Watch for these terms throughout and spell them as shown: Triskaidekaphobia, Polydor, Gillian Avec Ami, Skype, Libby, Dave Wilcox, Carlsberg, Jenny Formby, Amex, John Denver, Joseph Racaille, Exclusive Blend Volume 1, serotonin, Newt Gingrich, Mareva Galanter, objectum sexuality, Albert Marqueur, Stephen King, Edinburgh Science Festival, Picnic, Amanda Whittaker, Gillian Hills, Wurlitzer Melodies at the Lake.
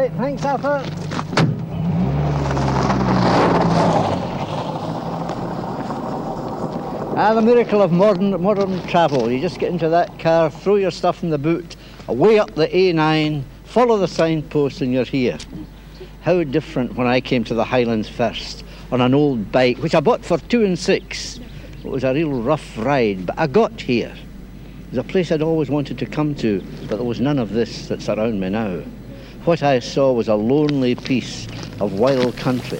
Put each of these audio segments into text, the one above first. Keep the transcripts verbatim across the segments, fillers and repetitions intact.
Right, thanks Alpha. Ah, the miracle of modern modern travel. You just get into that car, throw your stuff in the boot, away up the A nine, follow the signpost and you're here. How different when I came to the Highlands first on an old bike, which I bought for two and six. It was a real rough ride, but I got here. It was a place I'd always wanted to come to, but there was none of this that's around me now. What I saw was a lonely piece of wild country.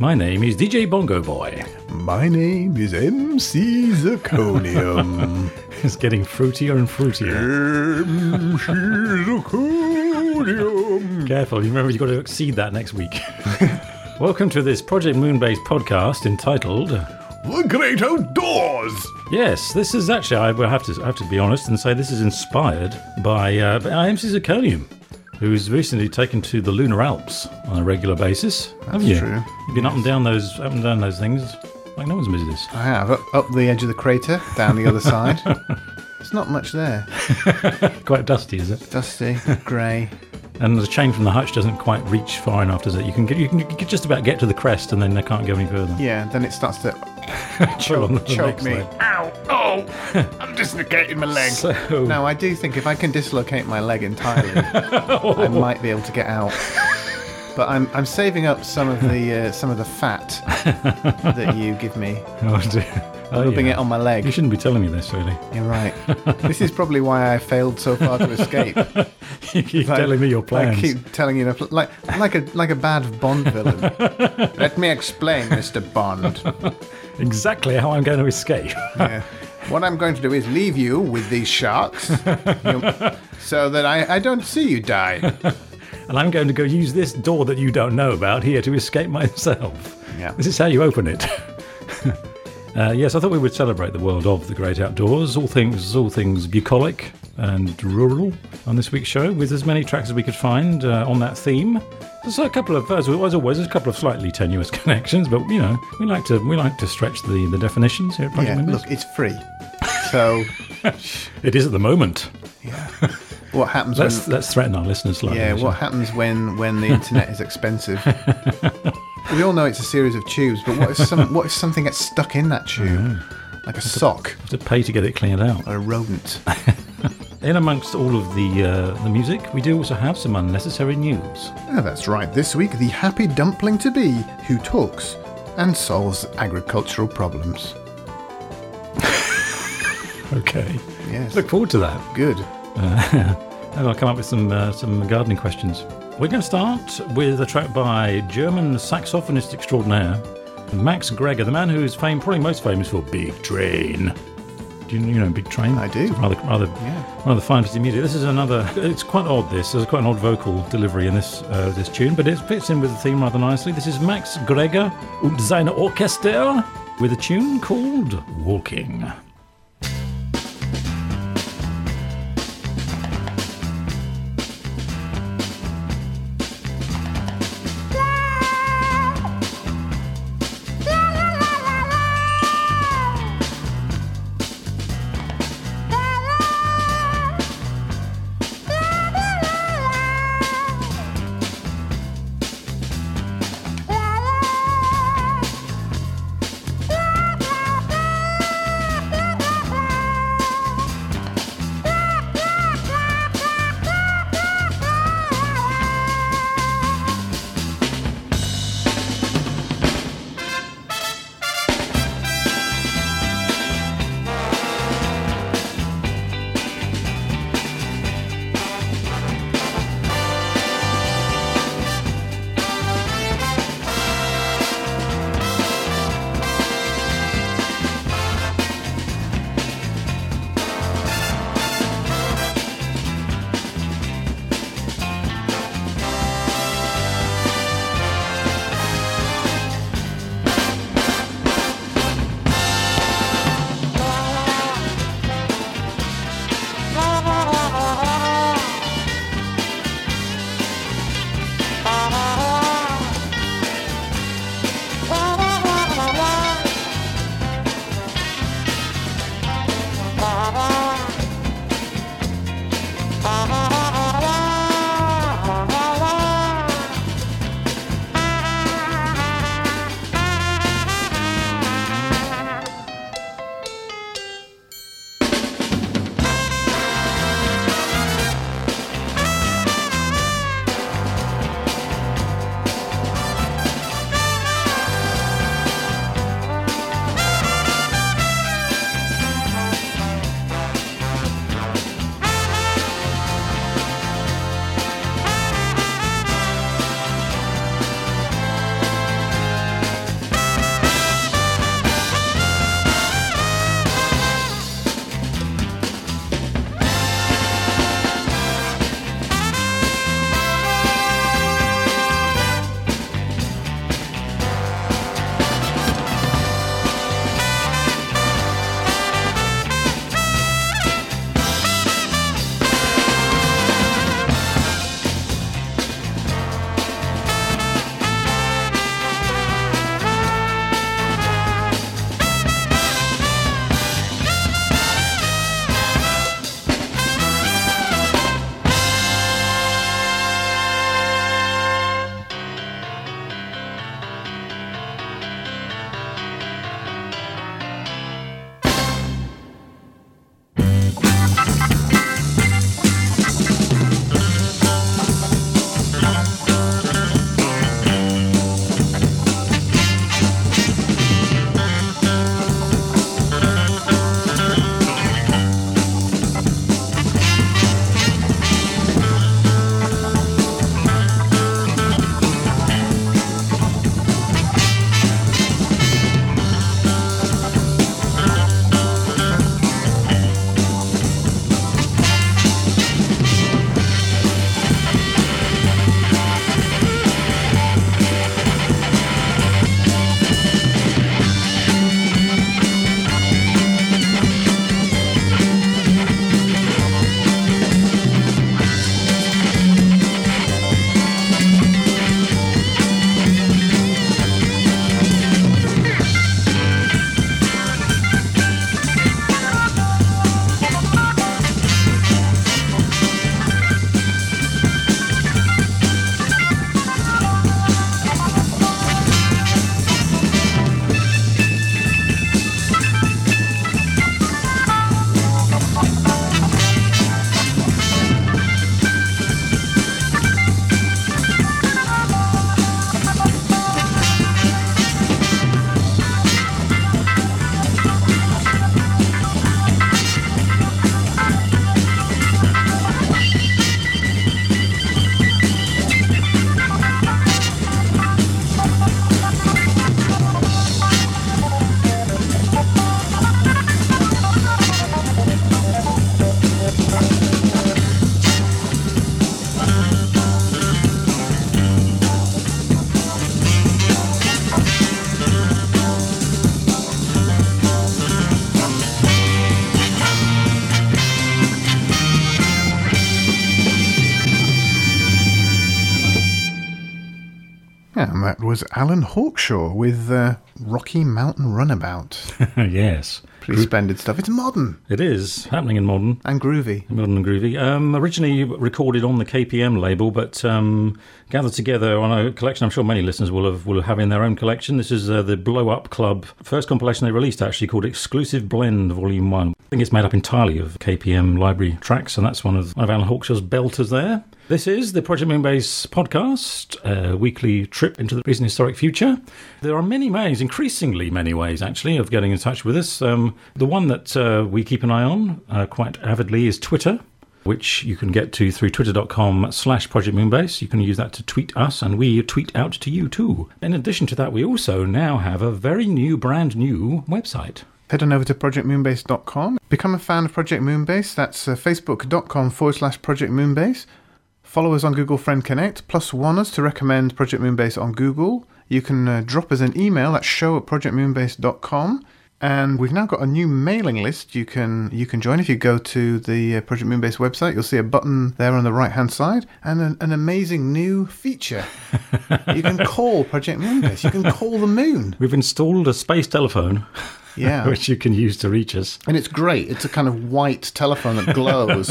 My name is D J Bongo Boy. My name is M C Zirconium. It's getting fruitier and fruitier. M C Zirconium. Careful, you remember you've got to exceed that next week. Welcome to this Project Moonbase podcast entitled The Great Outdoors. Yes, this is actually, I will have to, I have to be honest and say this is inspired by, uh, by M C Zirconium, who's recently taken to the Lunar Alps on a regular basis. That's haven't you? True. You've been yes. up and down those up and down those things like no one's missed this. I have. Up, up the edge of the crater, down the other side. It's not much there. Quite dusty, is it? Dusty, grey. And the chain from the hutch doesn't quite reach far enough, does it? You can get, you can just about get to the crest and then they can't go any further. Yeah, then it starts to choke, choke me. Leg. Ow! Oh! I'm dislocating my leg. So... No, I do think if I can dislocate my leg entirely, oh. I might be able to get out. But I'm I'm saving up some of the uh, some of the fat that you give me. Oh dear. Oh, rubbing yeah. it on my leg. You shouldn't be telling me this, really. You're right. This is probably why I failed so far to escape. You keep like, telling me your plans. I keep telling you, like like a like a bad Bond villain. Let me explain, Mister Bond. Exactly how I'm going to escape. Yeah. What I'm going to do is leave you with these sharks, you know, so that I, I don't see you die. And I'm going to go use this door that you don't know about here to escape myself. Yeah. This is how you open it. Uh, yes, I thought we would celebrate the world of the great outdoors, all things all things bucolic and rural on this week's show, with as many tracks as we could find uh, on that theme. There's a couple of, as always, there's a couple of slightly tenuous connections, but you know, we like to we like to stretch the, the definitions here at Project Moonbase. Yeah, look, it's free, so it is at the moment. Yeah, what happens? Let's when, let's threaten our listeners slightly. Yeah, what happens when when the internet is expensive? We all know it's a series of tubes, but what if, some, what if something gets stuck in that tube? Mm-hmm. Like a have sock. To, have to pay to get it cleared out. Or a rodent. In amongst all of the uh, the music, we do also have some unnecessary news. Ah, that's right. This week, the happy dumpling to be who talks and solves agricultural problems. Okay. Yes. Look forward to that. Good. Uh, I'll come up with some uh, some gardening questions. We're going to start with a track by German saxophonist extraordinaire Max Greger, the man who is famed, probably most famous for Big Train. Do you, you know Big Train? I do. It's rather, rather, yeah. rather fine piece of music. This is another. It's quite odd. This there's quite an odd vocal delivery in this uh, this tune, but it fits in with the theme rather nicely. This is Max Greger und seine Orchester with a tune called Walking. jam. That was Alan Hawkshaw with uh, Rocky Mountain Runabout. Yes. Pretty splendid stuff. It's modern. It is. Happening in modern. And groovy. Modern and groovy. Um, originally recorded on the K P M label, but um, gathered together on a collection I'm sure many listeners will have will have in their own collection. This is uh, the Blow Up Club. First compilation they released, actually, called Exclusive Blend Volume one. I think it's made up entirely of K P M library tracks, and that's one of, one of Alan Hawkshaw's belters there. This is the Project Moonbase podcast, a weekly trip into the recent historic future. There are many ways, increasingly many ways, actually, of getting in touch with us. Um, the one that uh, we keep an eye on uh, quite avidly is Twitter, which you can get to through twitter.com slash Project Moonbase. You can use that to tweet us, and we tweet out to you too. In addition to that, we also now have a very new, brand new website. Head on over to project moonbase dot com. Become a fan of Project Moonbase. That's uh, facebook.com forward slash Project Moonbase. Follow us on Google Friend Connect, plus want us to recommend Project Moonbase on Google. You can uh, drop us an email at show at project moonbase dot com. And we've now got a new mailing list you can you can join. If you go to the uh, Project Moonbase website, you'll see a button there on the right-hand side and an, an amazing new feature. You can call Project Moonbase. You can call the moon. We've installed a space telephone. Yeah. Which you can use to reach us. And it's great. It's a kind of white telephone that glows.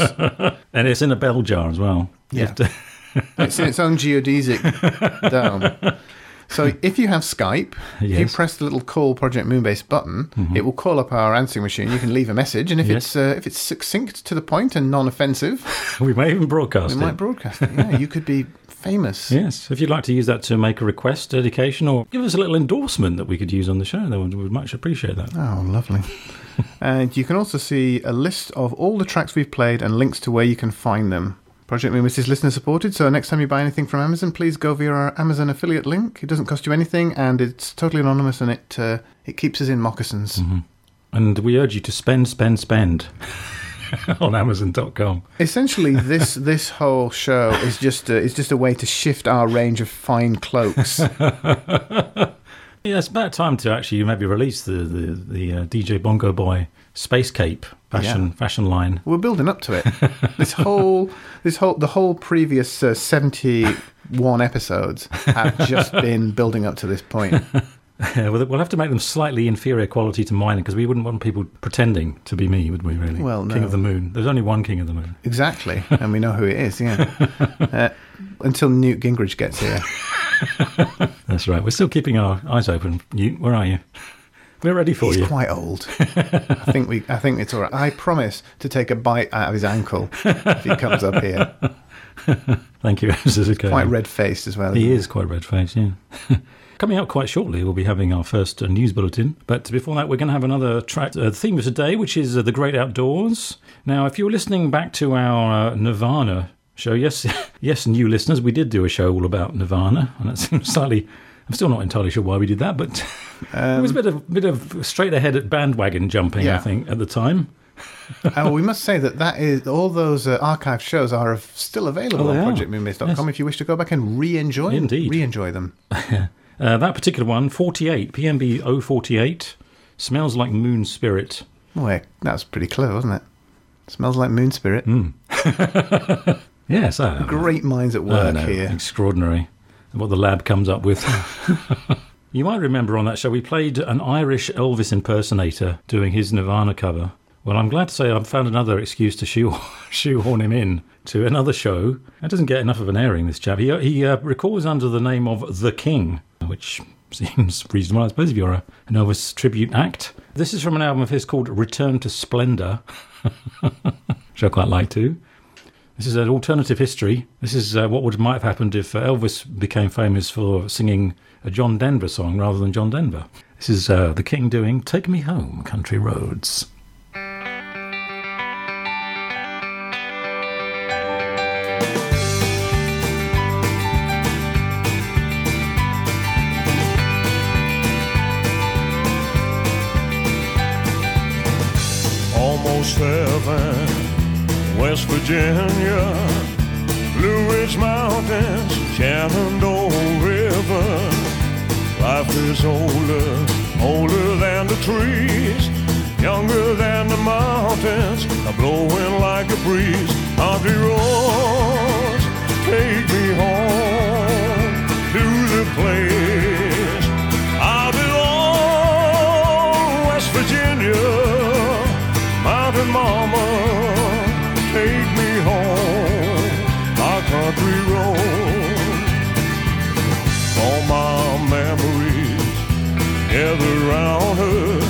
And it's in a bell jar as well. Yeah. To... It's in its own geodesic dome. So if you have Skype, yes. You press the little call Project Moonbase button, mm-hmm. It will call up our answering machine. You can leave a message, and if yes. it's uh, if it's succinct to the point and non-offensive... we might even broadcast we it. We might broadcast it, yeah. You could be famous. Yes, if you'd like to use that to make a request, dedication, or give us a little endorsement that we could use on the show, then we'd much appreciate that. Oh, lovely. And you can also see a list of all the tracks we've played and links to where you can find them. Project Moonbase is listener supported, so next time you buy anything from Amazon, please go via our Amazon affiliate link. It doesn't cost you anything, and it's totally anonymous, and it uh, it keeps us in moccasins. Mm-hmm. And we urge you to spend, spend, spend on Amazon dot com. Essentially, this this whole show is just a, is just a way to shift our range of fine cloaks. Yeah, it's about time to actually maybe release the the, the uh, D J Bongo Boy space cape fashion yeah. fashion line. We're building up to it. This whole this whole the whole previous uh, seventy-one episodes have just been building up to this point. Yeah, we'll have to make them slightly inferior quality to mine, because we wouldn't want people pretending to be me, would we, really? Well, no. King of the Moon. There's only one King of the Moon. Exactly, and we know who it is, yeah. Uh, until Newt Gingrich gets here. That's right. We're still keeping our eyes open. Newt, where are you? We're ready for He's you. He's quite old. I think we. I think it's all right. I promise to take a bite out of his ankle if he comes up here. Thank you. Quite red-faced as well. He is quite red-faced, yeah. Coming up quite shortly, we'll be having our first uh, news bulletin. But before that, we're going to have another track. Uh, the theme of today, which is uh, The Great Outdoors. Now, if you were listening back to our uh, Nirvana show, yes, yes, new listeners, we did do a show all about Nirvana. And that seems slightly... I'm still not entirely sure why we did that, but um, it was a bit of, bit of straight-ahead at bandwagon jumping, yeah. I think, at the time. uh, we must say that, that is, all those uh, archive shows are still available oh, on project moonbase dot com yes. if you wish to go back and re-enjoy Indeed. them. Re-enjoy them. Uh, that particular one, forty-eight, P M B oh forty-eight, Smells Like Moon Spirit. Boy, that's pretty clever, wasn't it? Smells Like Moon Spirit. Mm. Yes. Uh, Great minds at work uh, no, here. Extraordinary. What the lab comes up with. You might remember on that show we played an Irish Elvis impersonator doing his Nirvana cover. Well, I'm glad to say I've found another excuse to shoe- shoehorn him in to another show. That doesn't get enough of an airing, this chap. He, he uh, records under the name of The King, which seems reasonable, I suppose, if you're a, an Elvis tribute act. This is from an album of his called Return to Splendor, which I quite like too. This is an alternative history. This is uh, what would might have happened if uh, Elvis became famous for singing a John Denver song rather than John Denver. This is uh, The King doing Take Me Home, Country Roads. Almost heaven, West Virginia, Blue Ridge Mountains, Shenandoah River. Life is older, older than the trees, younger than the mountains, blowing like a breeze. Country roads, take me home to the place ever run on her.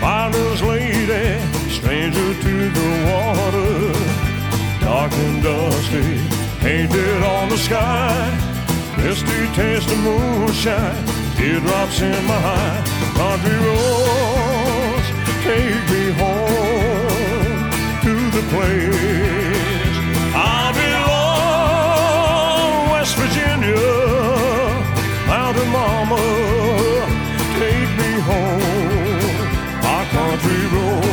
Father's lady, stranger to the water, dark and dusty, painted on the sky, misty taste of moonshine, teardrops in my eye. Country roads, take me home to the place I belong, West Virginia, mountain mama, take me home, our country road.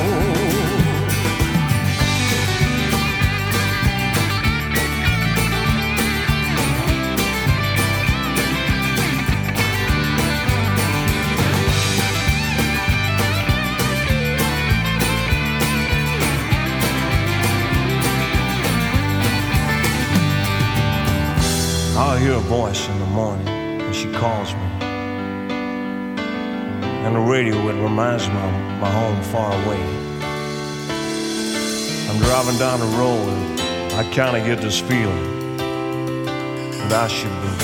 I hear a voice in the morning and she calls me, and the radio it reminds me of my home far away. I'm driving down the road and I kind of get this feeling that I should be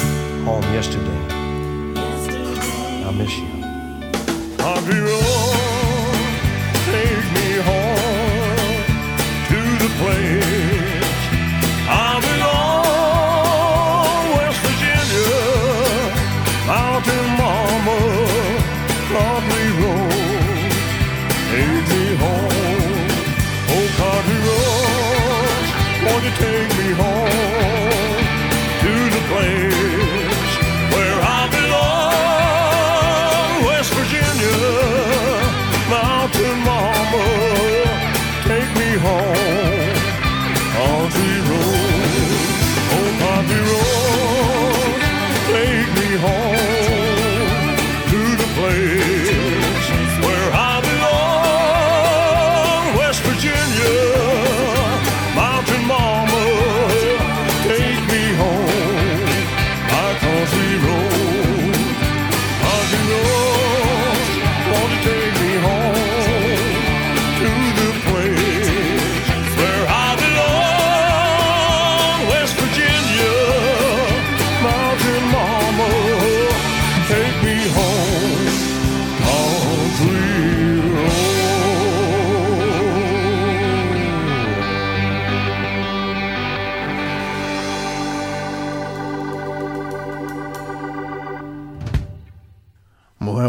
home yesterday. yesterday. I miss you. Country road, take me home to the place I belong. Mountain mama, country road, take me home. Oh, country road, won't you take me home to the place where I belong, West Virginia, mountain mama, take me home, country road. Oh, country road, take me home.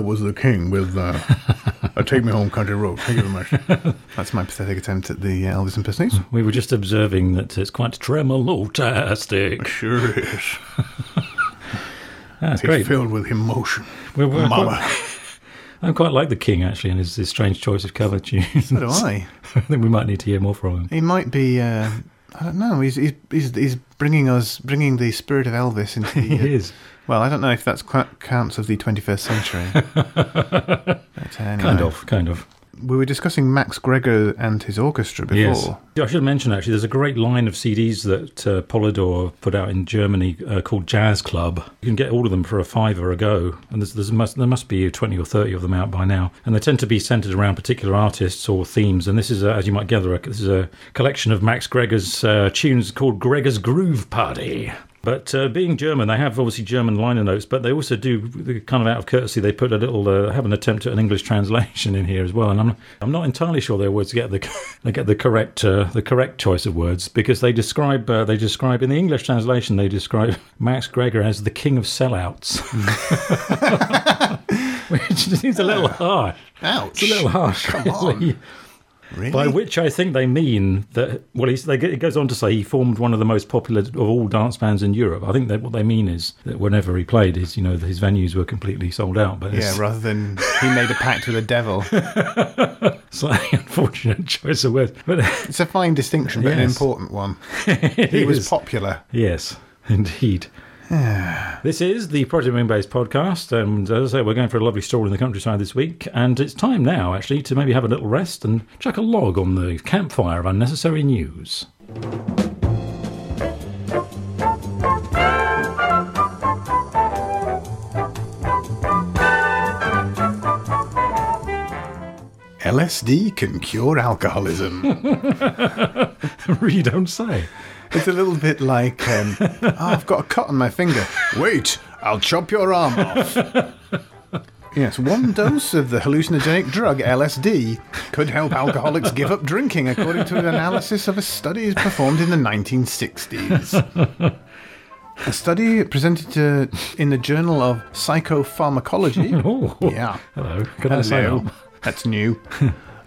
Was the king with uh, a Take Me Home Country Road. Thank you very much. That's my pathetic attempt at the uh, Elvis impersonation. We were just observing that it's quite tremolo-tastic. Sure is. That's it's great. Filled with emotion. We're, we're Mama. Quite, I quite like the king, actually, and his, his strange choice of cover tunes. So do I. I think we might need to hear more from him. He might be... Uh, I don't know. He's he's he's, he's bringing us, bringing the spirit of Elvis into the... He is. Well, I don't know if that's counts of the twenty-first century. But anyway. Kind of, kind of. We were discussing Max Greger and his orchestra before. Yes. I should mention, actually, there's a great line of C Ds that uh, Polydor put out in Germany uh, called Jazz Club. You can get all of them for a fiver a go, and there's, there's must, there must be twenty or thirty of them out by now. And they tend to be centred around particular artists or themes, and this is, a, as you might gather, a, this is a collection of Max Greger's uh, tunes called Greger's Groove Party. But uh, being German, they have obviously German liner notes, but they also do, kind of out of courtesy, they put a little, uh, have an attempt at an English translation in here as well. And I'm, I'm not entirely sure their words get the, they get the correct, uh, the correct choice of words, because they describe, uh, they describe in the English translation, they describe Max Greger as the king of sellouts, which seems a little harsh. Ouch! It's a little harsh. Come on. Really? By which I think they mean that, well, he's, they, it goes on to say he formed one of the most popular of all dance bands in Europe. I think that what they mean is that whenever he played, his, you know, his venues were completely sold out. But yeah, rather than he made a pact with the devil. Slightly unfortunate choice of words. But it's a fine distinction, but yes. An important one. He was is. Popular. Yes, indeed. This is the Project Moonbase podcast, and as I say, we're going for a lovely stroll in the countryside this week, and it's time now, actually, to maybe have a little rest and chuck a log on the campfire of unnecessary news. L S D can cure alcoholism. Really don't say. It's a little bit like, um, oh, I've got a cut on my finger. Wait, I'll chop your arm off. Yes, one dose of the hallucinogenic drug L S D could help alcoholics give up drinking, according to an analysis of a study performed in the nineteen sixties. A study presented uh, in the Journal of Psychopharmacology. Oh, yeah. Hello. Can I say hello? That's new.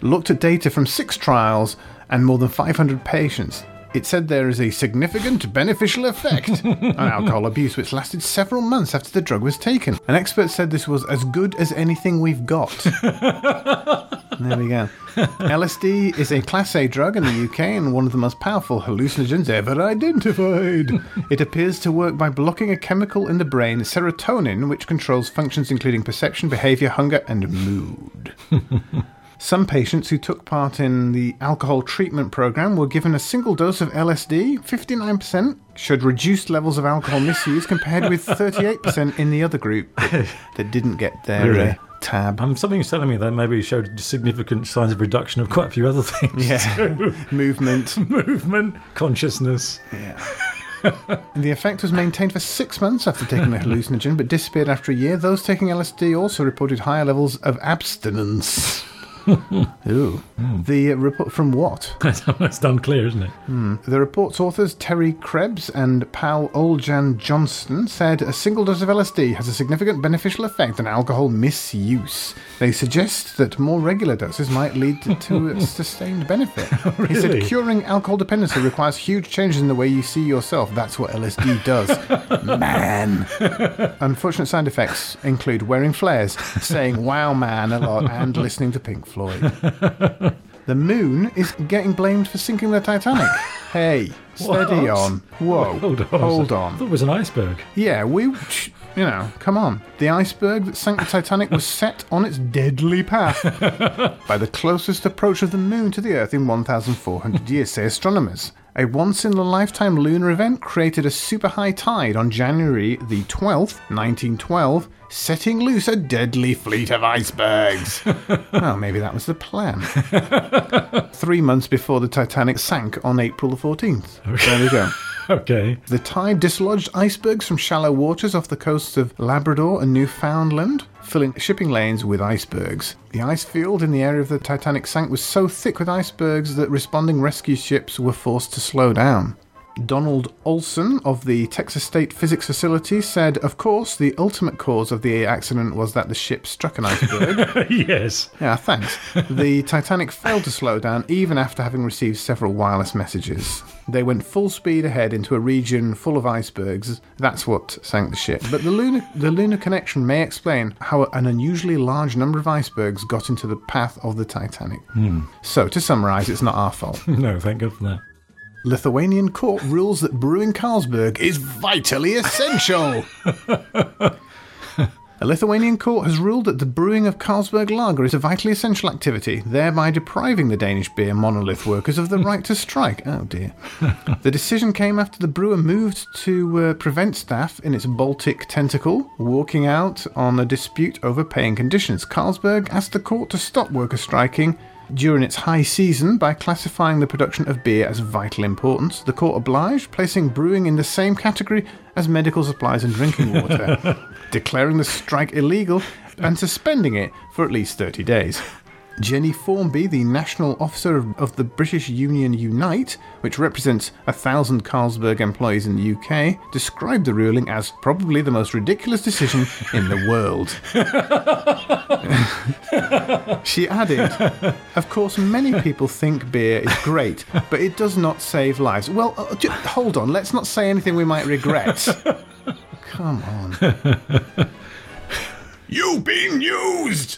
Looked at data from six trials and more than five hundred patients. It said there is a significant beneficial effect on alcohol abuse, which lasted several months after the drug was taken. An expert said this was as good as anything we've got. There we go. L S D is a Class A drug in the U K and one of the most powerful hallucinogens ever identified. It appears to work by blocking a chemical in the brain, serotonin, which controls functions including perception, behaviour, hunger and mood. Some patients who took part in the alcohol treatment program were given a single dose of L S D. fifty-nine percent showed reduced levels of alcohol misuse compared with thirty-eight percent in the other group that, that didn't get their really? uh, tab. Um, something's telling me that maybe showed significant signs of reduction of quite a few other things. Yeah. So, movement. Movement. Consciousness. Yeah. The effect was maintained for six months after taking the hallucinogen, but disappeared after a year. Those taking L S D also reported higher levels of abstinence. Ooh. Mm. The uh, report from what? That's unclear, isn't it? Mm. The report's authors, Terry Krebs and Pal Oljan Johnston, said a single dose of L S D has a significant beneficial effect on alcohol misuse. They suggest that more regular doses might lead to a sustained benefit. Really? He said curing alcohol dependency requires huge changes in the way you see yourself. That's what L S D does. Man. Unfortunate side effects include wearing flares, saying wow man a lot, and listening to Pink Floyd. Floyd. The moon is getting blamed for sinking the Titanic. Hey, steady on. Whoa, hold on. Hold on. I thought it was an iceberg. Yeah, we, you know, come on. The iceberg that sank the Titanic was set on its deadly path by the closest approach of the moon to the Earth in one thousand four hundred years, say astronomers. A once-in-a-lifetime lunar event created a super high tide on January the twelfth, nineteen twelve, setting loose a deadly fleet of icebergs. Well, maybe that was the plan. Three months before the Titanic sank on April the fourteenth. Okay. There we go. Okay. The tide dislodged icebergs from shallow waters off the coasts of Labrador and Newfoundland, filling shipping lanes with icebergs. The ice field in the area of the Titanic sank was so thick with icebergs that responding rescue ships were forced to slow down. Donald Olson of the Texas State Physics Facility said, of course, the ultimate cause of the accident was that the ship struck an iceberg. Yes. Yeah, thanks. The Titanic failed to slow down even after having received several wireless messages. They went full speed ahead into a region full of icebergs. That's what sank the ship. But the lunar, the lunar connection may explain how an unusually large number of icebergs got into the path of the Titanic. Hmm. So, to summarise, it's not our fault. No, thank God for that. Lithuanian court rules that brewing Carlsberg is vitally essential. A Lithuanian court has ruled that the brewing of Carlsberg lager is a vitally essential activity, thereby depriving the Danish beer monolith workers of the right to strike. Oh dear. The decision came after the brewer moved to uh, prevent staff in its Baltic tentacle walking out on a dispute over paying conditions. Carlsberg asked the court to stop worker striking during its high season by classifying the production of beer as vital importance. The court obliged, placing brewing in the same category as medical supplies and drinking water, declaring the strike illegal and suspending it for at least thirty days. Jenny Formby, the National Officer of the British Union Unite, which represents a thousand Carlsberg employees in the U K, described the ruling as probably the most ridiculous decision in the world. She added, of course, many people think beer is great, but it does not save lives. Well, uh, just, hold on, let's not say anything we might regret. Come on. You've been used!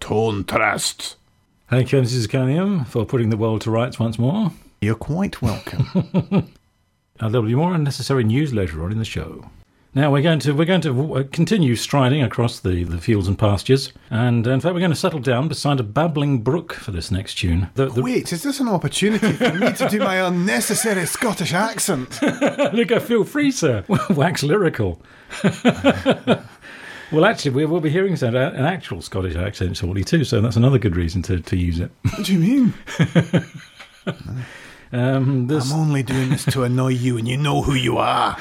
Contrast. Thank you, M C Zirconium, for putting the world to rights once more. You're quite welcome. There'll be more unnecessary news later on in the show. Now we're going to we're going to continue striding across the, the fields and pastures, and in fact we're going to settle down beside a babbling brook for this next tune. The, the Wait, is this an opportunity for me to do my unnecessary Scottish accent? Look, I feel free, sir. Wax lyrical. Well, actually, we will be hearing an actual Scottish accent shortly too, so that's another good reason to, to use it. What do you mean? um, I'm only doing this to annoy you, and you know who you are.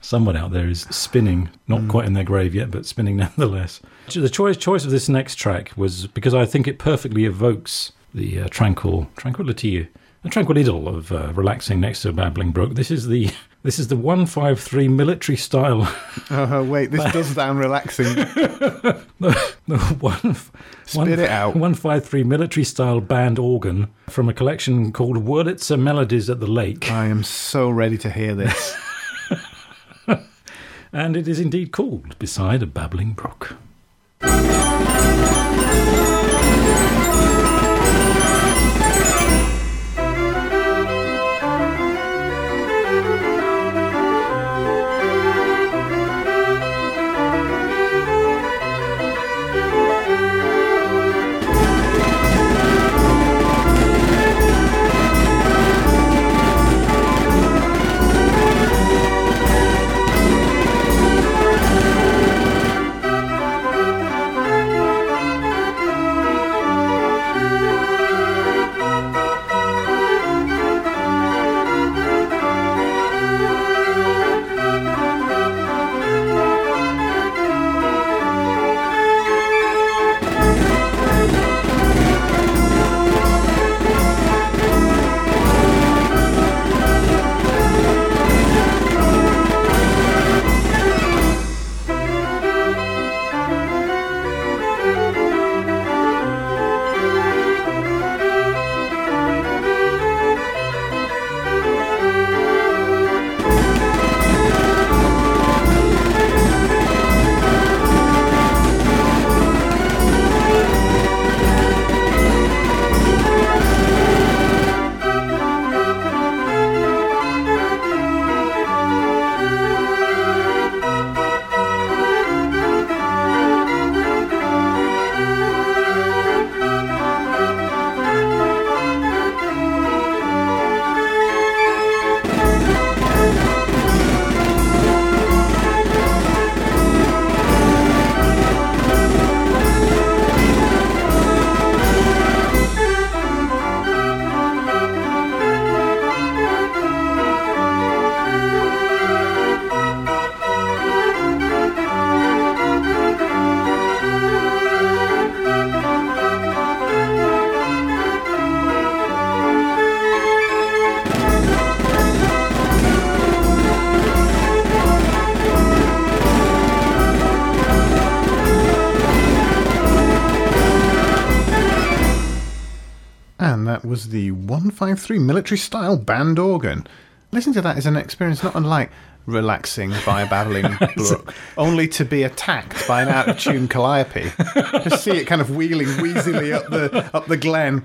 Someone out there is spinning, not mm. quite in their grave yet, but spinning nonetheless. The choice choice of this next track was because I think it perfectly evokes the uh, tranquil tranquility, a tranquil idyll of uh, relaxing next to a babbling brook. This is the this is the one five three military style. Uh, wait, this does sound relaxing. the, the one, Spit one, it out. one five three military style band organ from a collection called Wurlitzer Melodies at the Lake. I am so ready to hear this. And it is indeed called Beside a Babbling Brook. Was the one five three military style band organ. Listening to that is an experience not unlike relaxing by a babbling brook, only to be attacked by an out of tune calliope. Just see it kind of wheeling wheezily up the up the glen.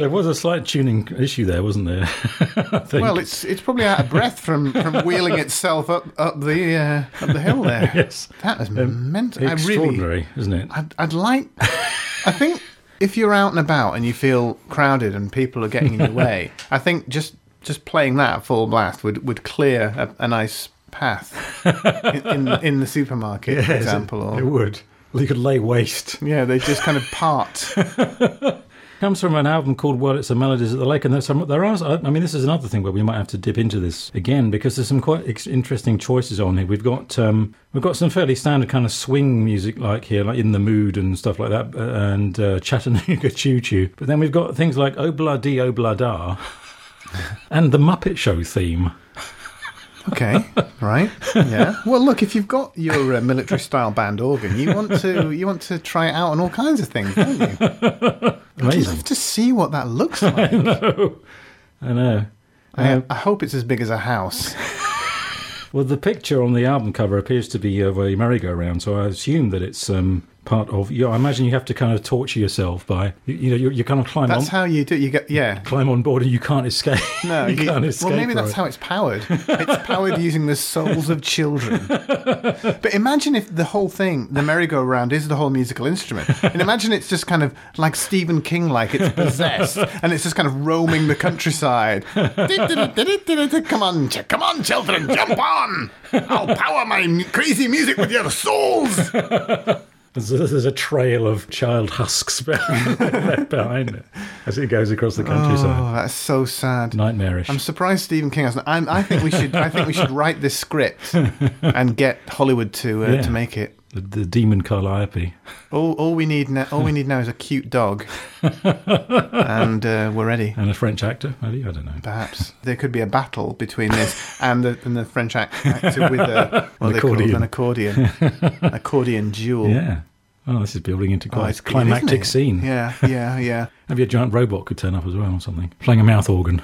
There was a slight tuning issue there, wasn't there? Well, it's it's probably out of breath from, from wheeling itself up up the uh, up the hill there. Yes, that is um, mental. Extraordinary, really, isn't it? I'd, I'd like. I think if you're out and about and you feel crowded and people are getting in your way, I think just just playing that at full blast would, would clear a, a nice path in, in, in the supermarket, yes, for example. Or, it would. You could lay waste. Yeah, they just kind of part. Comes from an album called Wurlitzer Melodies at the Lake, and there's some, there are, I mean, this is another thing where we might have to dip into this again, because there's some quite ex- interesting choices on here. We've got um, we've got some fairly standard kind of swing music like here, like In the Mood and stuff like that, and uh, Chattanooga Choo Choo. But then we've got things like Obladi Oblada and the Muppet Show theme. Okay, right, yeah. Well, look, if you've got your uh, military-style band organ, you want to you want to try it out on all kinds of things, don't you? Amazing. I'd love to see what that looks like. I know. I know. I, um, I hope it's as big as a house. Well, the picture on the album cover appears to be of a merry-go-round, so I assume that it's um, part of, yeah, I imagine you have to kind of torture yourself by, you, you know, you, you kind of climb that's on. That's how you do it. You get, yeah. Climb on board and you can't escape. No, you, you can't escape. Well, maybe that's it. How it's powered. It's powered using the souls of children. But imagine if the whole thing, the merry-go-round, is the whole musical instrument. And imagine it's just kind of like Stephen King, like it's possessed and it's just kind of roaming the countryside. Come on, come on, children, jump on. I'll power my crazy music with your souls. There's a trail of child husks left behind it as it goes across the countryside. Oh, that's so sad. Nightmarish. I'm surprised Stephen King hasn't. I'm, I think we should. I think we should write this script and get Hollywood to uh, yeah. to make it. The, the demon Calliope. All, all we need now. All we need now is a cute dog, and uh, we're ready. And a French actor, maybe. I don't know. Perhaps there could be a battle between this and the, and the French actor with a, what an, accordion. an accordion, accordion duel. Yeah. Oh, this is building into quite oh, it's a climactic good, scene. Yeah, yeah, yeah. Maybe a giant robot could turn up as well or something, playing a mouth organ.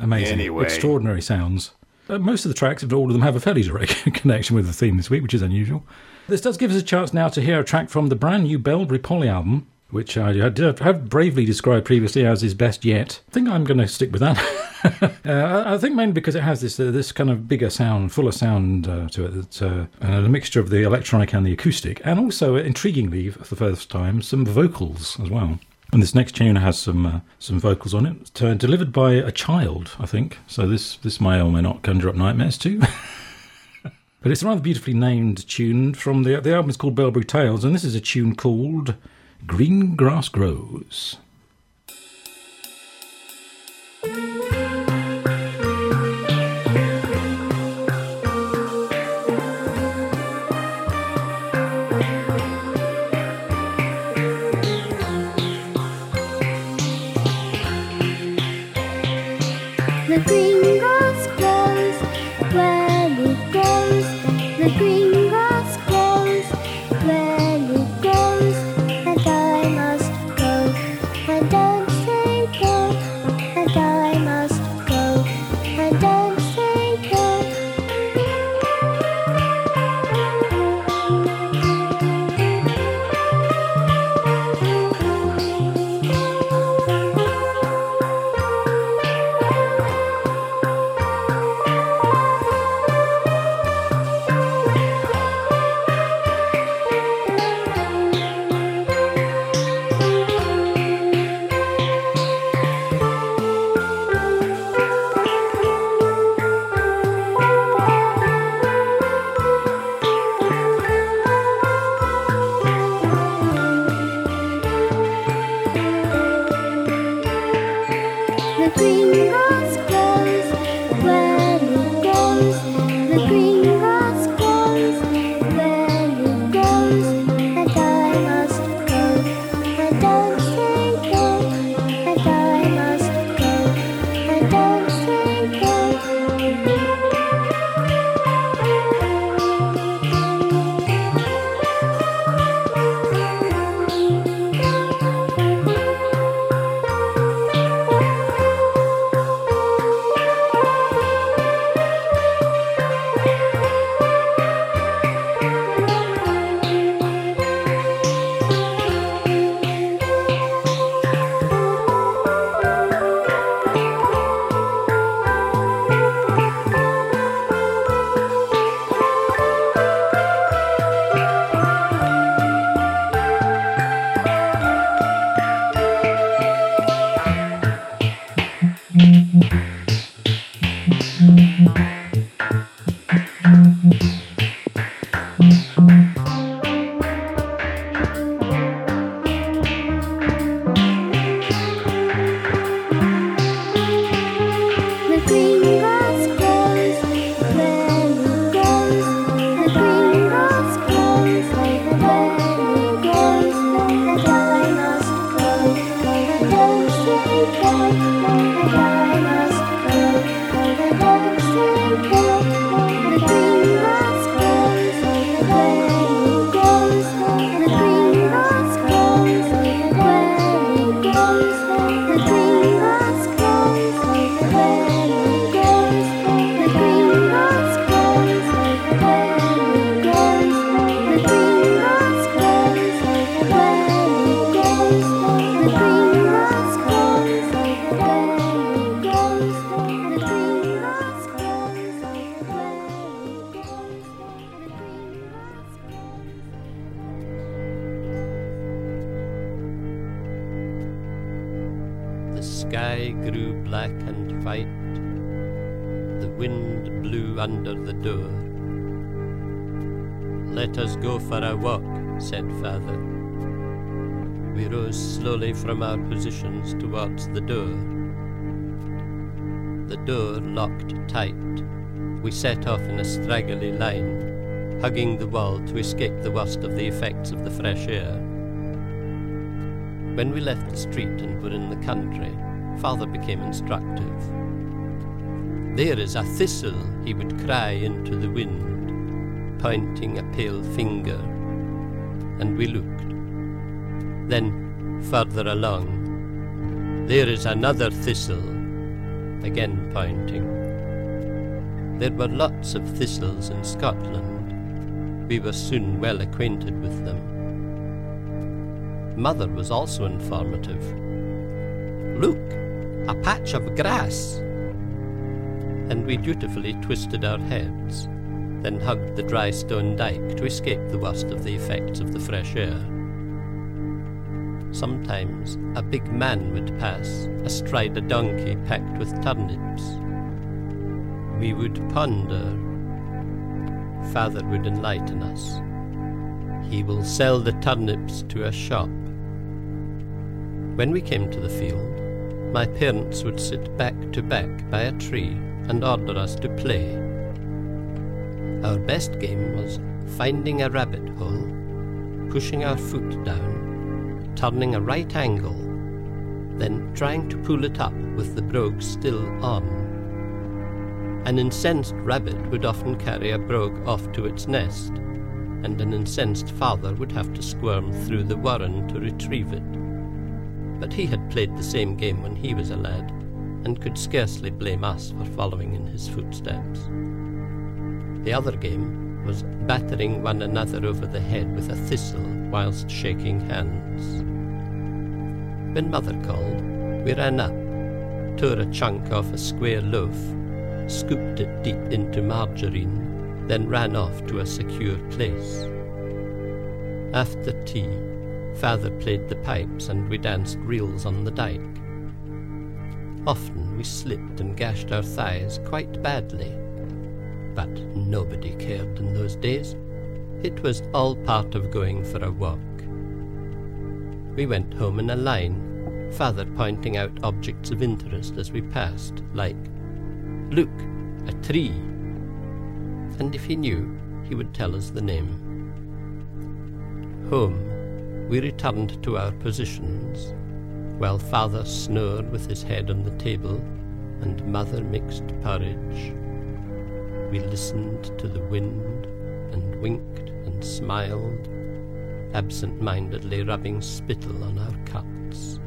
Amazing, anyway. Extraordinary sounds. Uh, most of the tracks, all of them, have a fairly direct connection with the theme this week, which is unusual. This does give us a chance now to hear a track from the brand new Belbury Poly album, which I have bravely described previously as is best yet. I think I'm going to stick with that. uh, I think mainly because it has this uh, this kind of bigger sound, fuller sound uh, to it, that, uh, and a mixture of the electronic and the acoustic, and also, uh, intriguingly, for the first time, some vocals as well. And this next tune has some uh, some vocals on it, t- delivered by a child, I think. So this, this may or may not conjure up nightmares too. But it's a rather beautifully named tune from the the album is called Belbury Tales, and this is a tune called Green Grass Grows. The green grass grows where it goes. The green grass grows where it goes. And I must go. And don't say go. And I must go. And don't say go. sky grew black and white. The wind blew under the door. "Let us go for a walk," said Father. We rose slowly from our positions towards the door. The door locked tight. We set off in a straggly line, hugging the wall to escape the worst of the effects of the fresh air. When we left the street and were in the country, Father became instructive. "There is a thistle," he would cry into the wind, pointing a pale finger, and we looked. Then, further along, "There is another thistle," again pointing. There were lots of thistles in Scotland. We were soon well acquainted with them. Mother was also informative. "Look, a patch of grass." And we dutifully twisted our heads, then hugged the dry stone dyke to escape the worst of the effects of the fresh air. Sometimes a big man would pass, astride a donkey packed with turnips. We would ponder. Father would enlighten us. "He will sell the turnips to a shop." When we came to the field, my parents would sit back to back by a tree and order us to play. Our best game was finding a rabbit hole, pushing our foot down, turning a right angle, then trying to pull it up with the brogue still on. An incensed rabbit would often carry a brogue off to its nest, and an incensed father would have to squirm through the warren to retrieve it. But he had played the same game when he was a lad, and could scarcely blame us for following in his footsteps. The other game was battering one another over the head with a thistle whilst shaking hands. When Mother called, we ran up, tore a chunk off a square loaf, scooped it deep into margarine, then ran off to a secure place. After tea, Father played the pipes and we danced reels on the dyke. Often we slipped and gashed our thighs quite badly, but nobody cared in those days. It was all part of going for a walk. We went home in a line, Father pointing out objects of interest as we passed, like, "Look, a tree," and if he knew, he would tell us the name. Home, we returned to our positions, while Father snored with his head on the table and Mother mixed porridge. We listened to the wind and winked and smiled, absent-mindedly rubbing spittle on our cups.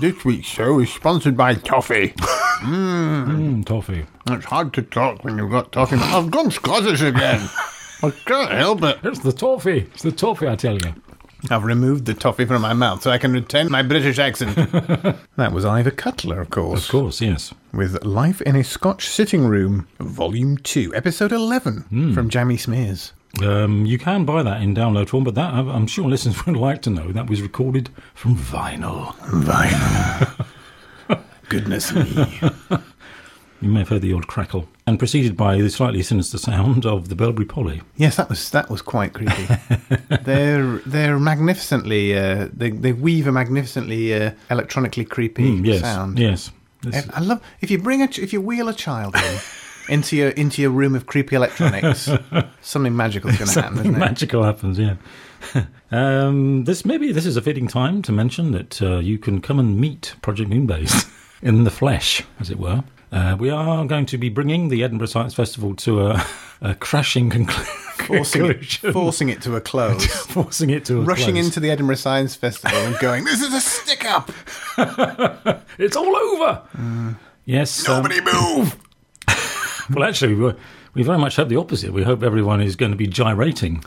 This week's show is sponsored by Toffee. Mmm, mm, toffee. It's hard to talk when you've got toffee. I've gone Scottish again. I can't help it. It's the toffee. It's the toffee, I tell you. I've removed the toffee from my mouth so I can retain my British accent. That was Ivor Cutler, of course. Of course, yes. With Life in a Scotch Sitting Room, Volume two, Episode eleven, mm. from Jamie Smears. Um, you can buy that in download form, but that I'm sure listeners would like to know. That was recorded from vinyl. Vinyl. Goodness me. You may have heard the odd crackle. And preceded by the slightly sinister sound of the Belbury Poly. Yes, that was that was quite creepy. they're they're magnificently, uh, they, they weave a magnificently uh, electronically creepy mm, yes, sound. Yes, yes. I love, if you bring a, if you wheel a child in, into your into your room of creepy electronics, something magical's going to happen, isn't it? Magical happens, yeah. um, this maybe this is a fitting time to mention that uh, you can come and meet Project Moonbase in the flesh, as it were. Uh, we are going to be bringing the Edinburgh Science Festival to a, a crashing conclusion. Forcing it, forcing it to a close. forcing it to a Rushing close. Rushing into the Edinburgh Science Festival and going, "This is a stick-up! It's all over!" Mm. Yes. Nobody um, move! Well, actually, we, we very much hope the opposite. We hope everyone is going to be gyrating.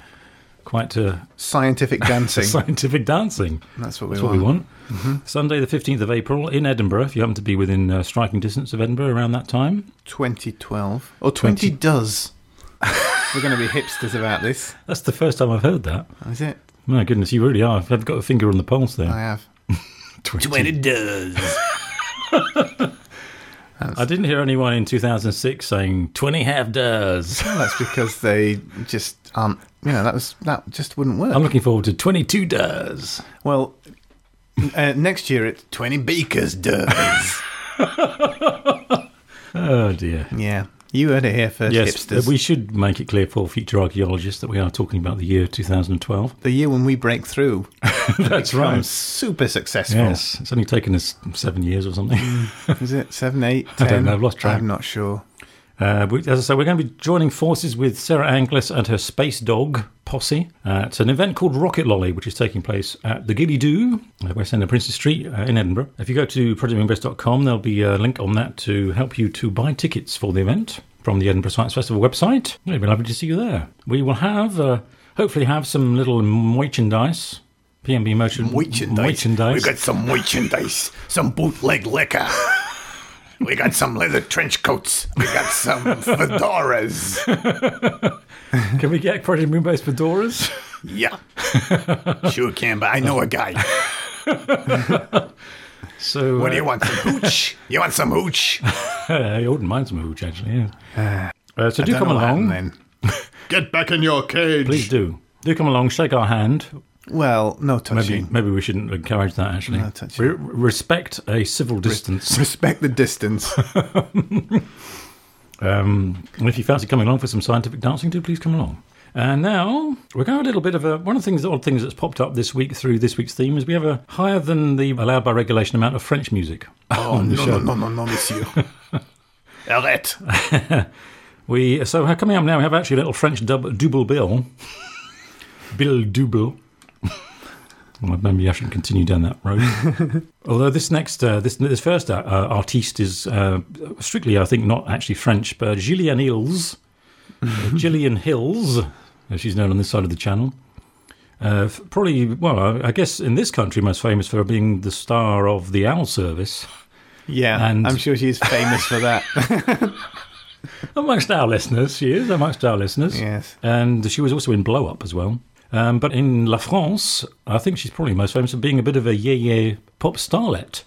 Quite a... Scientific dancing. Scientific dancing. That's what we That's want. That's what we want. Mm-hmm. Sunday the fifteenth of April in Edinburgh, if you happen to be within uh, striking distance of Edinburgh around that time. twenty twelve. Or twenty, twenty does. We're going to be hipsters about this. That's the first time I've heard that. Is it? My goodness, you really are. I've got a finger on the pulse there. I have. twenty. twenty does. I didn't hear anyone in two thousand six saying twenty half does. Well, that's because they just aren't. Um, you know, that was that just wouldn't work. I'm looking forward to twenty-two does. Well, uh, next year it's twenty beakers does. Oh dear. Yeah. You heard it here first, yes, hipsters. We should make it clear for future archaeologists that we are talking about the year two thousand twelve. The year when we break through. That's right. Super successful. Yes. It's only taken us seven years or something. Is it? Seven, eight, ten? I don't know. I've lost track. I'm not sure. Uh, we, as I say, we're going to be joining forces with Sarah Anglis and her Space Dog posse. Uh, it's an event called Rocket Lolly, which is taking place at the Gilly Doo, West End of Princess Street uh, in Edinburgh. If you go to project moonbase dot com, there'll be a link on that to help you to buy tickets for the event from the Edinburgh Science Festival website. It'll be lovely to see you there. We will have, uh, hopefully have some little merchandise. P M B motion merchandise. We've got some merchandise. Some bootleg liquor. We got some leather trench coats. We got some fedoras. Can we get Project Moonbase fedoras? Yeah. Sure can, but I know a guy. So, what do you uh, want? Some hooch? You want some hooch? I wouldn't mind some hooch, actually. Yeah. Uh, so I do come along. Happened, then. Get back in your cage. Please do. Do come along. Shake our hand. Well, no touching. Maybe, maybe we shouldn't encourage that, actually. No touching. Re- respect a civil distance. Res- respect the distance. um, and if you fancy coming along for some scientific dancing, do please come along. And now, we're going to have a little bit of a... One of the things, the odd things that's popped up this week through this week's theme is we have a higher than the allowed by regulation amount of French music. Oh, on the no, show. no, no, no, no, monsieur. Arrête. we, so coming up now, we have actually a little French dub, double bill. Bill double. Well, maybe I should continue down that road. Although this next, uh, this this first uh, artiste is uh, strictly, I think, not actually French, but Gillian Hills, uh, Gillian Hills, as she's known on this side of the channel. Uh, probably, well, I guess in this country, most famous for being the star of the Owl Service. Yeah, and I'm sure she's famous for that. Amongst our listeners, she is amongst our listeners. Yes, and she was also in Blow Up as well. Um, but in La France, I think she's probably most famous for being a bit of a yé-yé pop starlet.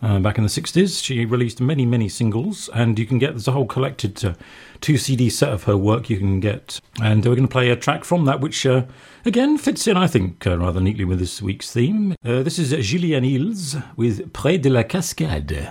Uh, back in the sixties, she released many, many singles, and you can get, there's a whole collected uh, two C D set of her work you can get. And we're going to play a track from that, which, uh, again, fits in, I think, uh, rather neatly with this week's theme. Uh, this is Gillian Hills with Près de la Cascade.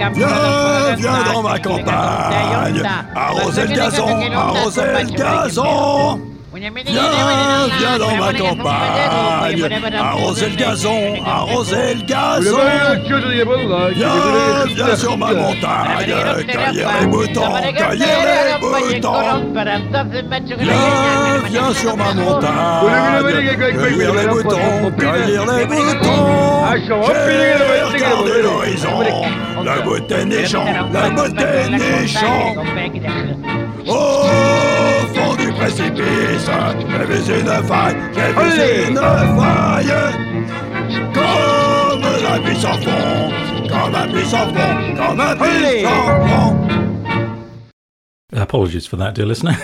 Viens, viens dans ma campagne, arroser le gazon, arroser le gazon. Viens, viens dans ma campagne, arroser le gazon, arroser le gazon. Viens, viens sur ma montagne, cueillir les moutons, cueillir les moutons. Viens, viens sur ma montagne, cueillir les moutons, cueillir les moutons. J'ai regardé l'horizon, la beauté nichant, la beauté nichant. Oh! Précipice, j'ai visé une faille, j'ai visé une faille. Comme la pluie sans fond, comme la pluie sans fond, comme la pluie sans fond. Apologies for that, dear listener.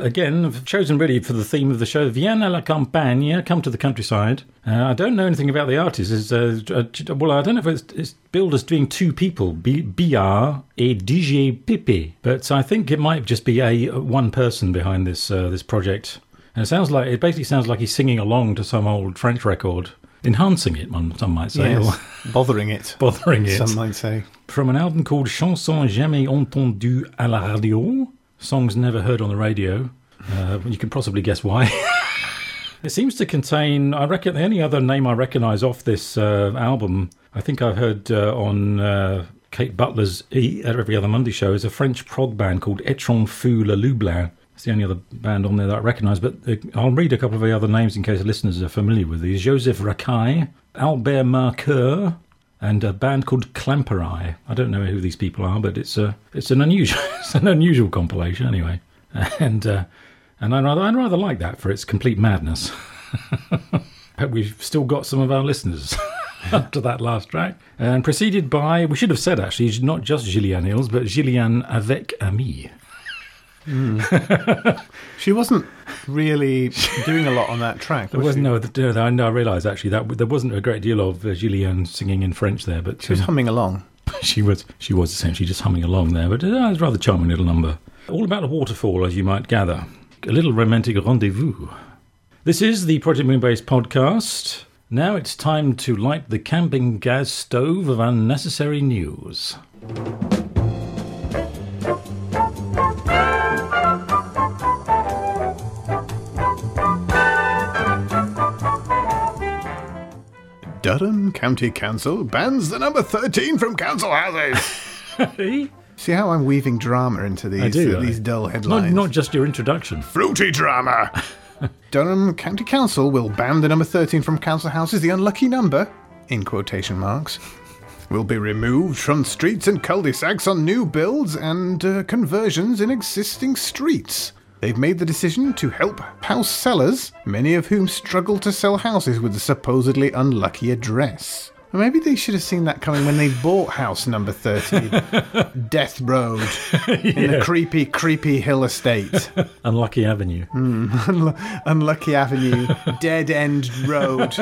Again, I've chosen really for the theme of the show, Viens à la campagne, come to the countryside. Uh, I don't know anything about the artist. It's, uh, uh, well, I don't know if it's, it's billed as being two people, B- B R and D J Pipi. But I think it might just be a one person behind this uh, this project. And it sounds like it basically sounds like he's singing along to some old French record, enhancing it, some might say. Yes, or bothering it. Bothering it. Some might say. From an album called Chanson Jamais Entendues à la Radio. Songs never heard on the radio. Uh, you can possibly guess why. It seems to contain, I reckon, the only other name I recognise off this uh, album, I think I've heard uh, on uh, Kate Butler's e- Every Other Monday show, is a French prog band called Étrange Foule à Lublin. It's the only other band on there that I recognise, but uh, I'll read a couple of the other names in case listeners are familiar with these. Joseph Racaille, Albert Marqueur, and a band called Clamperai. I don't know who these people are, but it's a it's an unusual it's an unusual compilation anyway. And uh, and I rather I rather like that for its complete madness. Hope we've still got some of our listeners after that last track. And preceded by, we should have said actually, not just Gillian Hills, but Gillian avec Ami. Mm. She wasn't really doing a lot on that track. There was she? no. I, I realised actually that there wasn't a great deal of uh, Gillian singing in French there, but she was um, humming along. She was. She was essentially just humming along there, but uh, it was a rather charming little number. All about a waterfall, as you might gather. A little romantic rendezvous. This is the Project Moonbase podcast. Now it's time to light the camping gas stove of unnecessary news. Durham County Council bans the number thirteen from council houses. See how I'm weaving drama into these, I do, uh, these dull headlines? Not, not just your introduction. Fruity drama! Durham County Council will ban the number thirteen from council houses. The unlucky number, in quotation marks, will be removed from streets and cul-de-sacs on new builds and uh, conversions in existing streets. They've made the decision to help house sellers, many of whom struggle to sell houses with the supposedly unlucky address. Maybe they should have seen that coming when they bought house number thirteen, Death Road, yeah. In the creepy, creepy hill estate. Unlucky Avenue. Mm, unlucky Avenue, Dead End Road.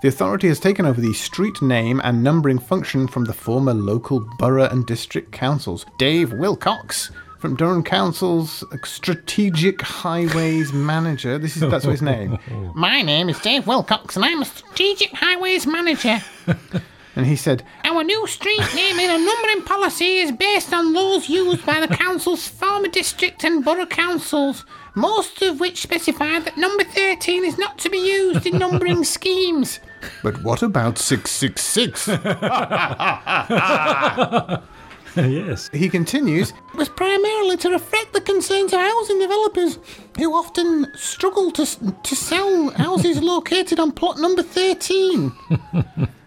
The authority has taken over the street name and numbering function from the former local borough and district councils. Dave Wilcox, from Durham Council's Strategic Highways Manager. This is That's his name. My name is Dave Wilcox, and I'm a Strategic Highways Manager. And he said, our new street naming and numbering policy is based on laws used by the council's former district and borough councils, most of which specify that number thirteen is not to be used in numbering schemes. But what about six six six? Yes. He continues, it was primarily to reflect the concerns of housing developers who often struggle to to sell houses located on plot number thirteen.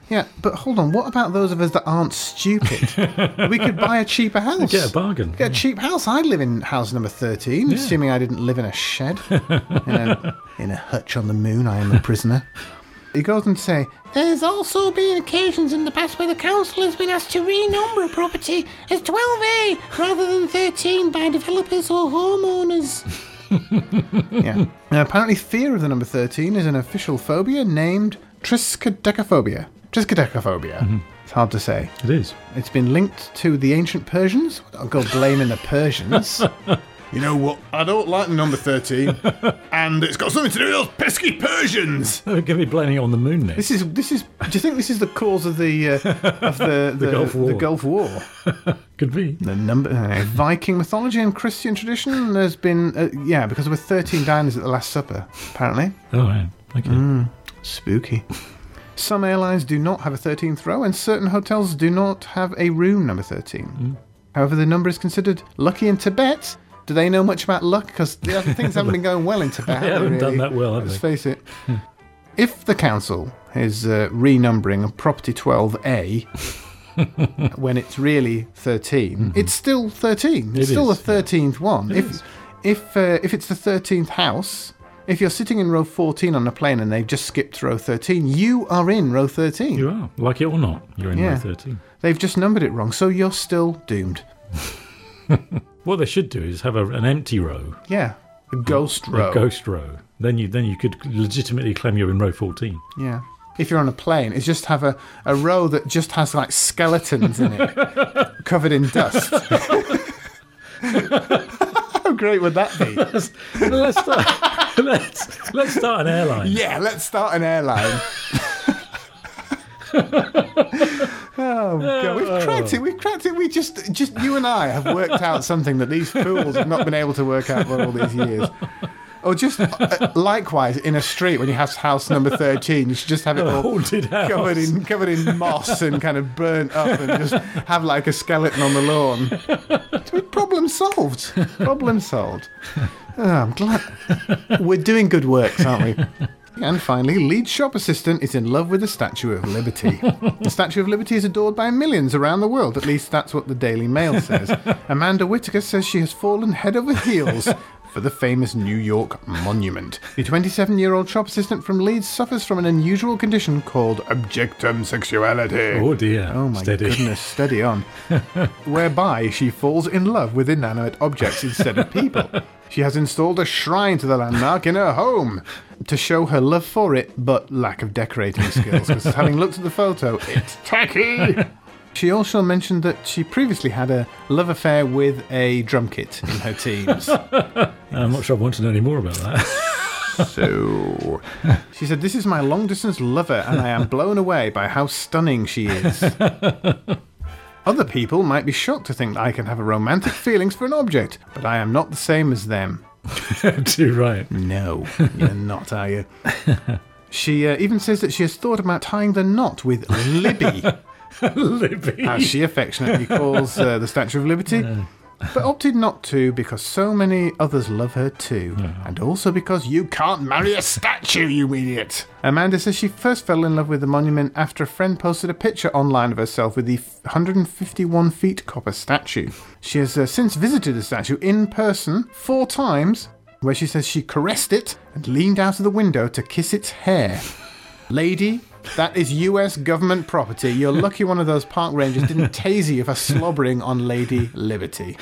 Yeah, but hold on, what about those of us that aren't stupid? We could buy a cheaper house. Get a bargain. Get yeah. a cheap house. I live in house number thirteen, yeah. Assuming I didn't live in a shed. in, a, in a hutch on the moon, I am a prisoner. He goes and say, there's also been occasions in the past where the council has been asked to renumber a property as twelve A rather than thirteen by developers or homeowners. Yeah. Now, apparently fear of the number thirteen is an official phobia named triskaidekaphobia. Triskaidekaphobia. Mm-hmm. It's hard to say. It is. It's been linked to the ancient Persians. I'll go blaming the Persians. You know what? I don't like number thirteen, and it's got something to do with those pesky Persians. They're going to be blaming it on the moon next. This is this is. Do you think this is the cause of the uh, of the, the, the Gulf War? The Gulf War. Could be. The number uh, Viking mythology and Christian tradition. There's been uh, yeah, because there were thirteen diners at the Last Supper, apparently. Oh right. Okay. Mm, spooky. Some airlines do not have a thirteenth row, and certain hotels do not have a room number thirteen. Mm. However, the number is considered lucky in Tibet. Do they know much about luck? Because the other things haven't been going well in Tibet. They haven't really done that well, have Let's they? Let's face it. Yeah. If the council is uh, renumbering a property twelve A when it's really thirteen, mm-hmm. it's still thirteen. It's it still is, the thirteenth yeah. one. It if is. if uh, if it's the thirteenth house. If you're sitting in row fourteen on a plane and they've just skipped row thirteen, you are in row thirteen. You are. Like it or not, you're in yeah. row thirteen. They've just numbered it wrong, so you're still doomed. What they should do is have a, an empty row. Yeah. A ghost row. A ghost row. Then you then you could legitimately claim you're in row fourteen. Yeah. If you're on a plane, is just have a, a row that just has, like, skeletons in it covered in dust. How great would that be? Let's, let's start... Let's let's start an airline. Yeah, let's start an airline. Oh, God. We've cracked it. We've cracked it. We just, just you and I have worked out something that these fools have not been able to work out for all these years. Or just uh, likewise, in a street when you have house number thirteen, you should just have it all haunted house. covered in covered in moss and kind of burnt up, and just have like a skeleton on the lawn. Problem solved. Problem solved. Oh, I'm glad. We're doing good works, aren't we? And finally, lead shop assistant is in love with the Statue of Liberty. The Statue of Liberty is adored by millions around the world. At least that's what the Daily Mail says. Amanda Whittaker says she has fallen head over heels for the famous New York monument. The twenty-seven-year-old shop assistant from Leeds suffers from an unusual condition called objectum sexuality. Oh dear. Oh my steady. goodness, steady on. Whereby she falls in love with inanimate objects instead of people. She has installed a shrine to the landmark in her home to show her love for it, but lack of decorating skills, because having looked at the photo, it's tacky. She also mentioned that she previously had a love affair with a drum kit in her teens. Yes. I'm not sure I want to know any more about that. So, she said, this is my long-distance lover, and I am blown away by how stunning she is. Other people might be shocked to think that I can have romantic feelings for an object, but I am not the same as them. Too right. No, you're not, are you? She uh, even says that she has thought about tying the knot with Libby. Libby. As she affectionately calls uh, the Statue of Liberty. No. But opted not to because so many others love her too. No. And also because you can't marry a statue, you idiot. Amanda says she first fell in love with the monument after a friend posted a picture online of herself with the one hundred fifty-one feet copper statue. She has uh, since visited the statue in person four times, where she says she caressed it and leaned out of the window to kiss its hair. Lady, that is U S government property. You're lucky one of those park rangers didn't tase you for slobbering on Lady Liberty.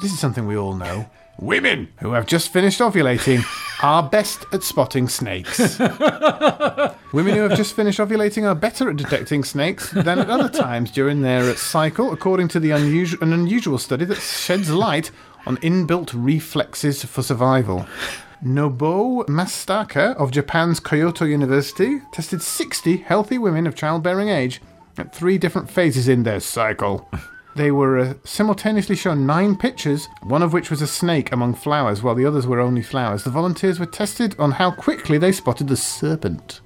This is something we all know. Women who have just finished ovulating are best at spotting snakes. Women who have just finished ovulating are better at detecting snakes than at other times during their cycle, according to the unusual, an unusual study that sheds light on inbuilt reflexes for survival. Nobuo Masataka of Japan's Kyoto University tested sixty healthy women of childbearing age at three different phases in their cycle. They were uh, simultaneously shown nine pictures, one of which was a snake among flowers, while the others were only flowers. The volunteers were tested on how quickly they spotted the serpent.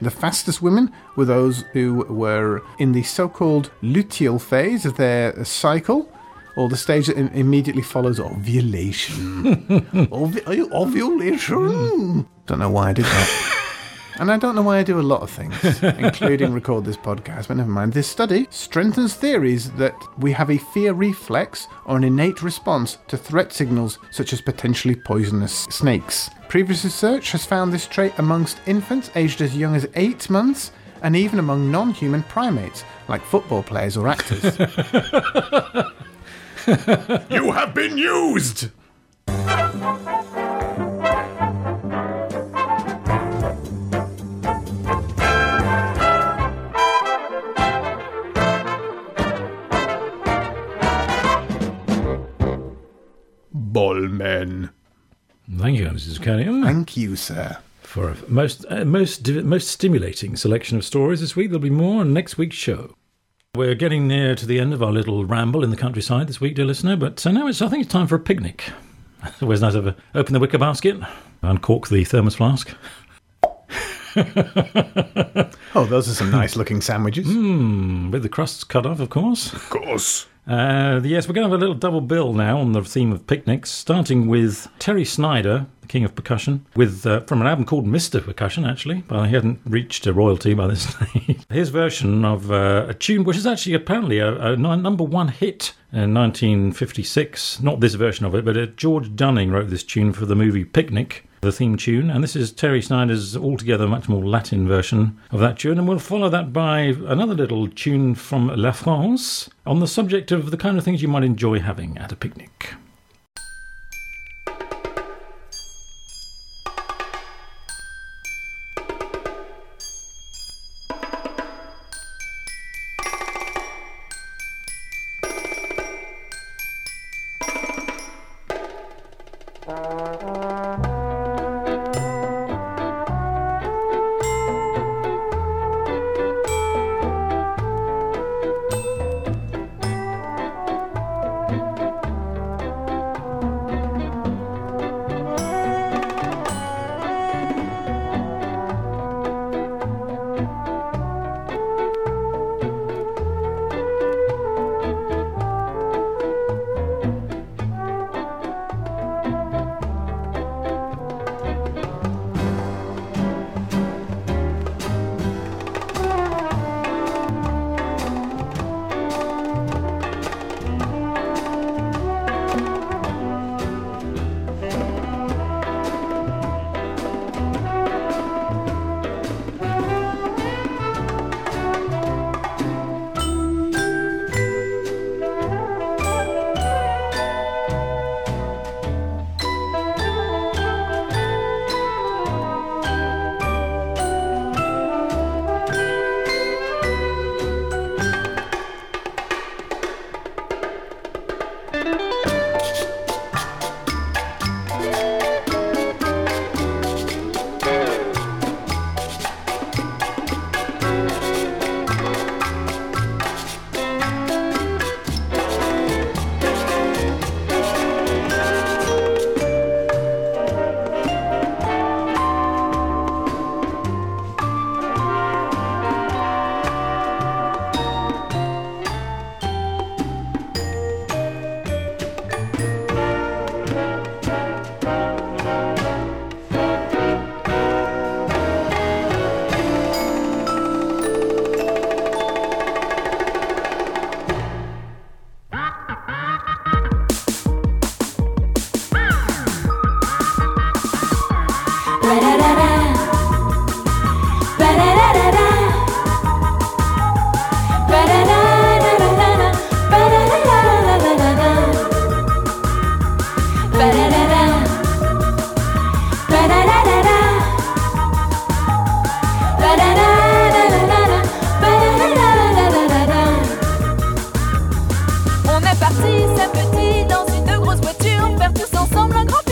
The fastest women were those who were in the so-called luteal phase of their cycle, or the stage that in- immediately follows ovulation. Ovu- are you ovulation? Mm. Don't know why I did that. And I don't know why I do a lot of things, including record this podcast, but never mind. This study strengthens theories that we have a fear reflex or an innate response to threat signals such as potentially poisonous snakes. Previous research has found this trait amongst infants aged as young as eight months and even among non-human primates, like football players or actors. You have been used! all men. Thank you, Missus Zirconium. Thank you, sir. For a most uh, most most stimulating selection of stories this week. There'll be more on next week's show. We're getting near to the end of our little ramble in the countryside this week, dear listener, but so now it's, I think it's time for a picnic. It's always nice to open the wicker basket, uncork the thermos flask. Oh, those are some nice-looking sandwiches. Mm, with the crusts cut off, of course. Of course. Uh, yes, we're going to have a little double bill now on the theme of picnics, starting with Terry Snyder, the king of percussion, with uh, from an album called Mister Percussion, actually, but he hadn't reached a royalty by this stage. His version of uh, a tune, which is actually apparently a, a number one hit in nineteen fifty-six. Not this version of it, but uh, George Dunning wrote this tune for the movie Picnic, the theme tune, and this is Terry Snyder's altogether much more Latin version of that tune, and we'll follow that by another little tune from La France on the subject of the kind of things you might enjoy having at a picnic. Ba-da-da-da-da.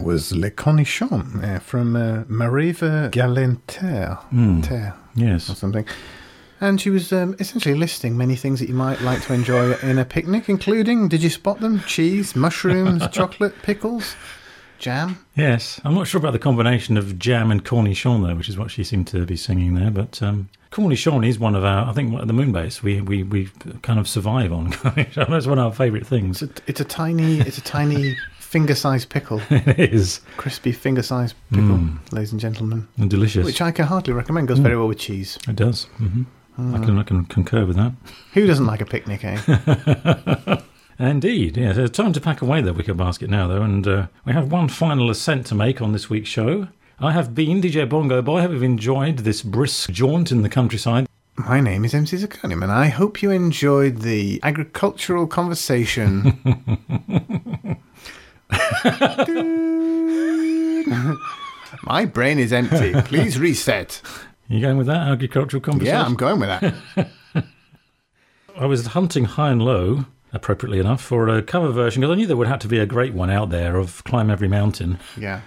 that was Les Cornichons uh, from uh, Mariva Galentaire. Mm. Terre, yes. Or something. And she was um, essentially listing many things that you might like to enjoy in a picnic, including, did you spot them? Cheese, mushrooms, chocolate, pickles, jam. Yes. I'm not sure about the combination of jam and cornichon, though, which is what she seemed to be singing there. But um, cornichon is one of our, I think, at the Moonbase, we, we, we kind of survive on cornichon. That's one of our favourite things. It's a, it's a tiny, it's a tiny finger-sized pickle. It is. Crispy finger-sized pickle, mm. ladies and gentlemen. And delicious. Which I can hardly recommend. Goes mm. very well with cheese. It does. Mm-hmm. I can, I can concur with that. Who doesn't like a picnic, eh? Indeed, yes. It's time to pack away the wicker basket now, though, and uh, we have one final ascent to make on this week's show. I have been D J Bongo Boy. I hope you've enjoyed this brisk jaunt in the countryside. My name is M C Zirconium, and I hope you enjoyed the agricultural conversation. My brain is empty. Please reset. Are you going with that agricultural conversation? Yeah, I'm going with that. I was hunting high and low, appropriately enough, for a cover version, because I knew there would have to be a great one out there of Climb Every Mountain. Yeah.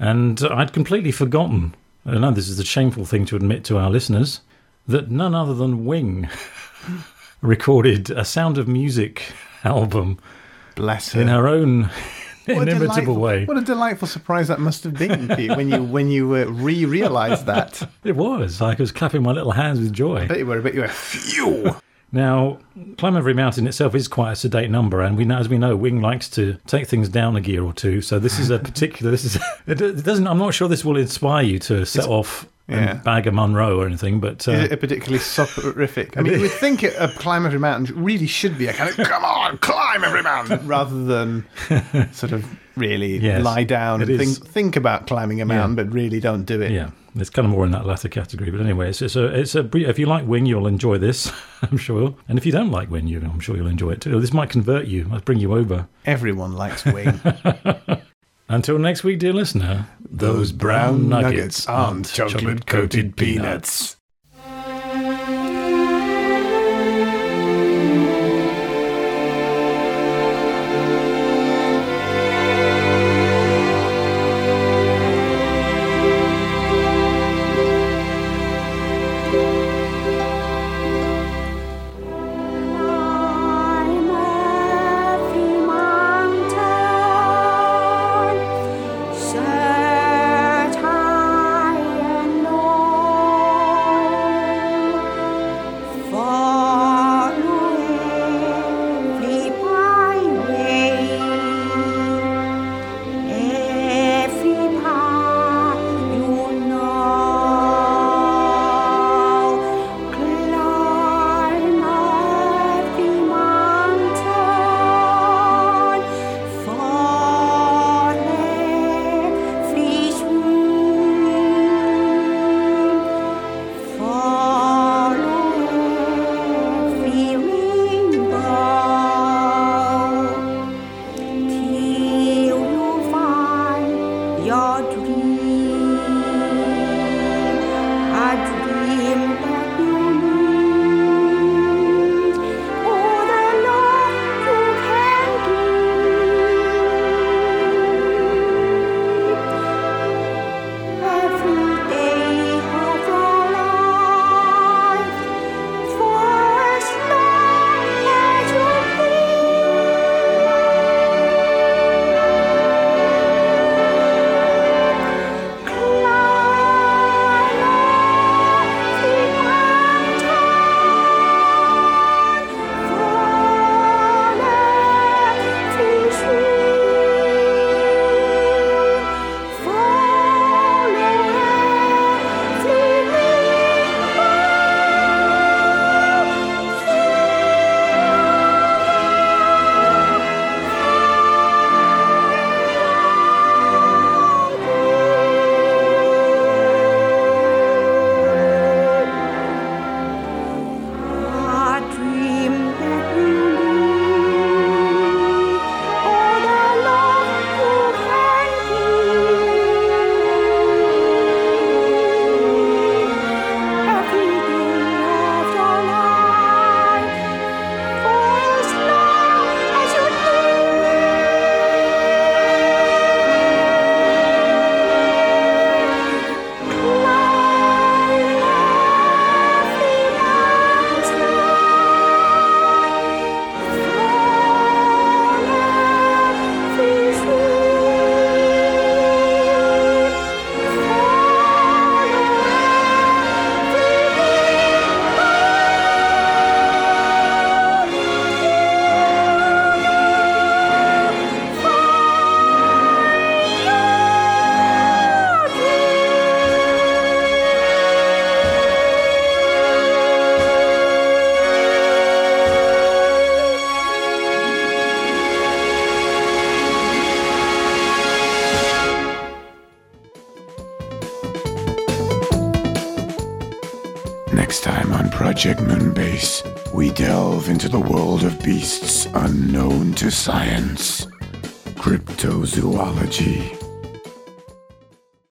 And I'd completely forgotten, I know this is a shameful thing to admit to our listeners, that none other than Wing recorded a Sound of Music album. Bless her. In her own... What inimitable way. What a delightful surprise that must have been for you when you when you uh, re-realised that. It was. I was clapping my little hands with joy. I bet you were. I bet you were. Phew! Now, Climb Every Mountain itself is quite a sedate number, and we, as we know, Wing likes to take things down a gear or two, so this is a particular... This is. It doesn't. I'm not sure this will inspire you to set it's, off yeah. and bag a Munro or anything, but... Uh, is it a particularly soporific? I mean, you would think it, a Climb Every Mountain really should be a kind of, come on, climb every mountain, rather than sort of really yes, lie down and think, think about climbing a mountain, yeah. but really don't do it. Yeah. It's kind of more in that latter category, but anyway, it's, it's a it's a if you like Wing, you'll enjoy this, I'm sure. And if you don't like Wing, you I'm sure you'll enjoy it too. This might convert you, might bring you over. Everyone likes Wing. Until next week, dear listener, those, those brown nuggets, nuggets aren't chocolate coated peanuts. Next time on Project Moonbase, we delve into the world of beasts unknown to science, cryptozoology.